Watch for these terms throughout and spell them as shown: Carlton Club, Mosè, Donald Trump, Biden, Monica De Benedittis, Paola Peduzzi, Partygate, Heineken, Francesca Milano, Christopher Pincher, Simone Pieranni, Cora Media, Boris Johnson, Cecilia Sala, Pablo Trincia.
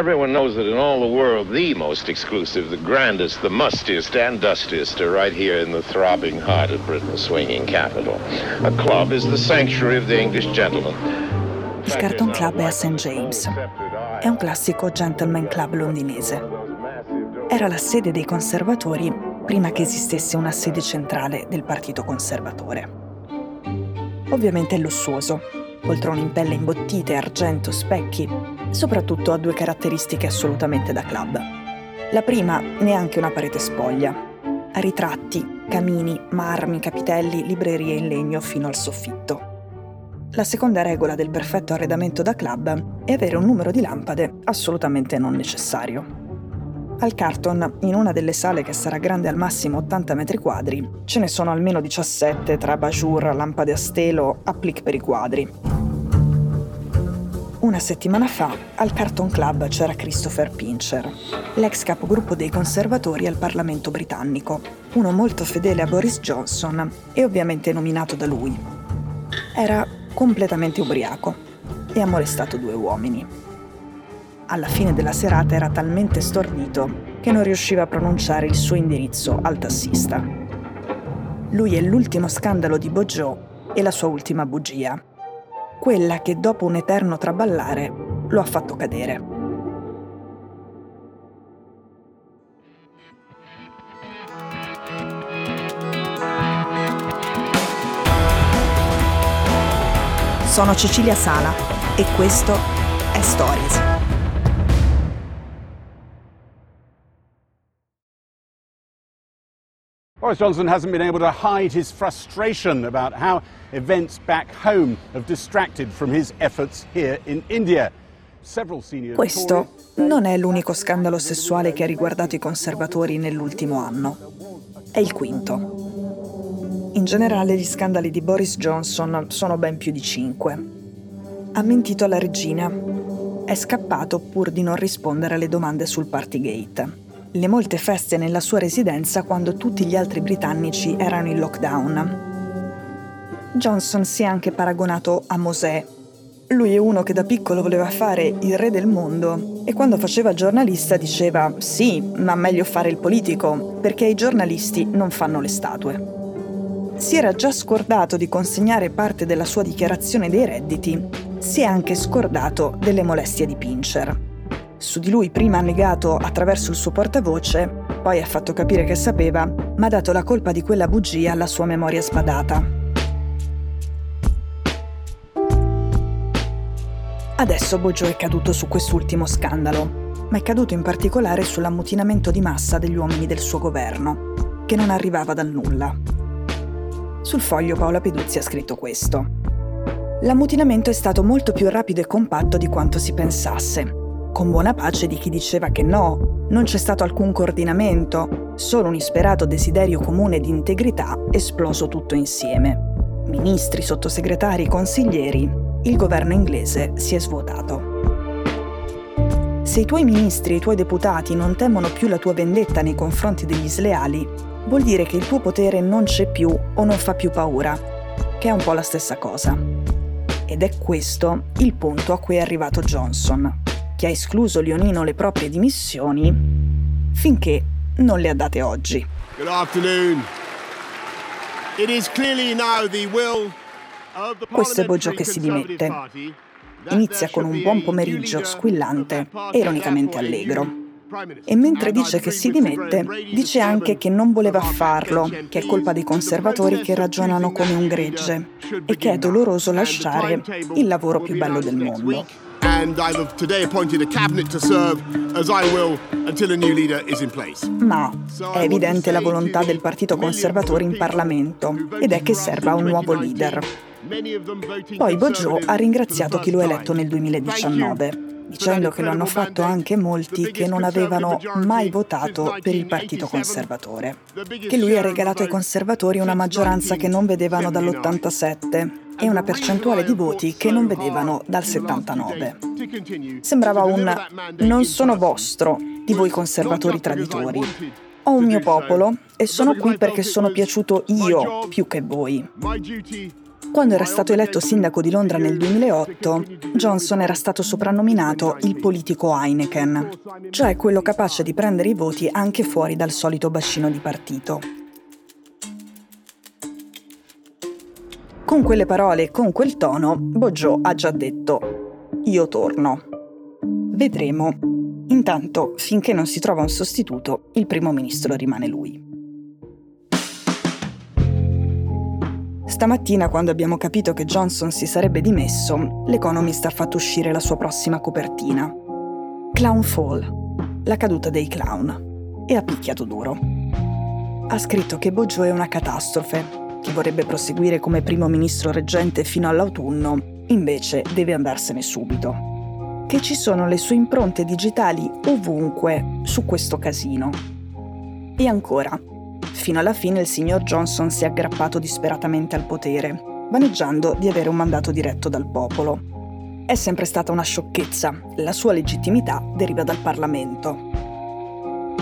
Everyone knows that in all the world, the most exclusive, the grandest, the mustiest and dustiest are right here in the throbbing heart of Britain's swinging capital. A club is the sanctuary of the English gentleman. Il Carlton Club è a St. James. È un classico gentleman club londinese. Era la sede dei conservatori prima che esistesse una sede centrale del Partito Conservatore. Ovviamente è lussuoso, poltrone in pelle imbottite, argento, specchi, soprattutto ha due caratteristiche assolutamente da club. La prima, neanche una parete spoglia. Ha ritratti, camini, marmi, capitelli, librerie in legno fino al soffitto. La seconda regola del perfetto arredamento da club è avere un numero di lampade assolutamente non necessario. Al Carlton, in una delle sale che sarà grande al massimo 80 metri quadri, ce ne sono almeno 17 tra abat-jour, lampade a stelo, applique per i quadri. Una settimana fa, al Carlton Club c'era Christopher Pincher, l'ex capogruppo dei conservatori al Parlamento britannico, uno molto fedele a Boris Johnson e ovviamente nominato da lui. Era completamente ubriaco e ha molestato due uomini. Alla fine della serata era talmente stordito che non riusciva a pronunciare il suo indirizzo al tassista. Lui è l'ultimo scandalo di Boggio e la sua ultima bugia, quella che dopo un eterno traballare lo ha fatto cadere. Sono Cecilia Sala e questo è Stories. Boris Johnson hasn't been able to hide his frustration about how events back home have distracted from his efforts here in India. Questo non è l'unico scandalo sessuale che ha riguardato i conservatori nell'ultimo anno. È il quinto. In generale gli scandali di Boris Johnson sono ben più di 5. Ha mentito alla regina. È scappato pur di non rispondere alle domande sul Partygate. Le molte feste nella sua residenza quando tutti gli altri britannici erano in lockdown. Johnson si è anche paragonato a Mosè. Lui è uno che da piccolo voleva fare il re del mondo e quando faceva giornalista diceva «Sì, ma meglio fare il politico, perché i giornalisti non fanno le statue». Si era già scordato di consegnare parte della sua dichiarazione dei redditi, si è anche scordato delle molestie di Pincher. Su di lui prima ha negato attraverso il suo portavoce, poi ha fatto capire che sapeva, ma ha dato la colpa di quella bugia alla sua memoria sbadata. Adesso Boggio è caduto su quest'ultimo scandalo, ma è caduto in particolare sull'ammutinamento di massa degli uomini del suo governo, che non arrivava dal nulla. Sul foglio Paola Peduzzi ha scritto questo. L'ammutinamento è stato molto più rapido e compatto di quanto si pensasse, con buona pace di chi diceva che no, non c'è stato alcun coordinamento, solo un disperato desiderio comune di integrità esploso tutto insieme. Ministri, sottosegretari, consiglieri, il governo inglese si è svuotato. Se i tuoi ministri e i tuoi deputati non temono più la tua vendetta nei confronti degli sleali, vuol dire che il tuo potere non c'è più o non fa più paura, che è un po' la stessa cosa. Ed è questo il punto a cui è arrivato Johnson, che ha escluso Lionino le proprie dimissioni finché non le ha date oggi. Good afternoon. It is clearly now the will of the Questo è Boggio che si dimette. Inizia con un buon pomeriggio squillante e ironicamente allegro. E mentre dice che si dimette, dice anche che non voleva farlo, che è colpa dei conservatori che ragionano come un gregge e che è doloroso lasciare il lavoro più bello del mondo. And I have today appointed a cabinet to serve as I will until a new leader is in place. Ma è evidente la volontà del Partito Conservatore in Parlamento ed è che serva un nuovo leader. Poi Boggio ha ringraziato chi lo ha eletto nel 2019, dicendo che lo hanno fatto anche molti che non avevano mai votato per il Partito Conservatore, che lui ha regalato ai conservatori una maggioranz che non vedevano dall'87. E una percentuale di voti che non vedevano dal 79. Sembrava un «non sono vostro» di voi conservatori traditori. Ho un mio popolo e sono qui perché sono piaciuto io più che voi. Quando era stato eletto sindaco di Londra nel 2008, Johnson era stato soprannominato il politico Heineken, cioè quello capace di prendere i voti anche fuori dal solito bacino di partito. Con quelle parole e con quel tono, Boggio ha già detto: io torno. Vedremo. Intanto, finché non si trova un sostituto, il primo ministro rimane lui. Stamattina, quando abbiamo capito che Johnson si sarebbe dimesso, l'Economist ha fatto uscire la sua prossima copertina. Clown Fall, la caduta dei clown. E ha picchiato duro. Ha scritto che Boggio è una catastrofe, che vorrebbe proseguire come primo ministro reggente fino all'autunno, invece deve andarsene subito. Che ci sono le sue impronte digitali ovunque su questo casino. E ancora, fino alla fine il signor Johnson si è aggrappato disperatamente al potere, vaneggiando di avere un mandato diretto dal popolo. È sempre stata una sciocchezza, la sua legittimità deriva dal Parlamento.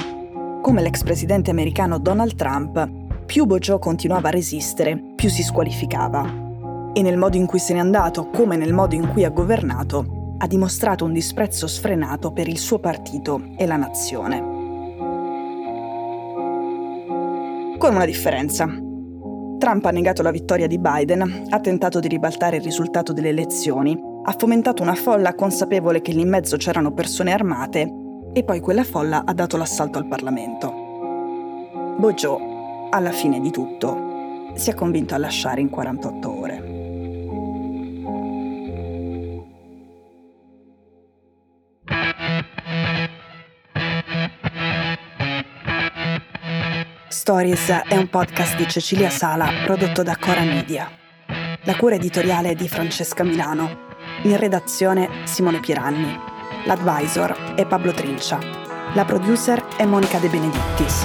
Come l'ex presidente americano Donald Trump, più Boggio continuava a resistere, più si squalificava. E nel modo in cui se n'è andato, come nel modo in cui ha governato, ha dimostrato un disprezzo sfrenato per il suo partito e la nazione. Con una differenza. Trump ha negato la vittoria di Biden, ha tentato di ribaltare il risultato delle elezioni, ha fomentato una folla consapevole che lì in mezzo c'erano persone armate e poi quella folla ha dato l'assalto al Parlamento. Boggio, alla fine di tutto, si è convinto a lasciare in 48 ore. Stories è un podcast di Cecilia Sala prodotto da Cora Media. La cura editoriale è di Francesca Milano. In redazione Simone Pieranni. L'advisor è Pablo Trincia. La producer è Monica De Benedittis.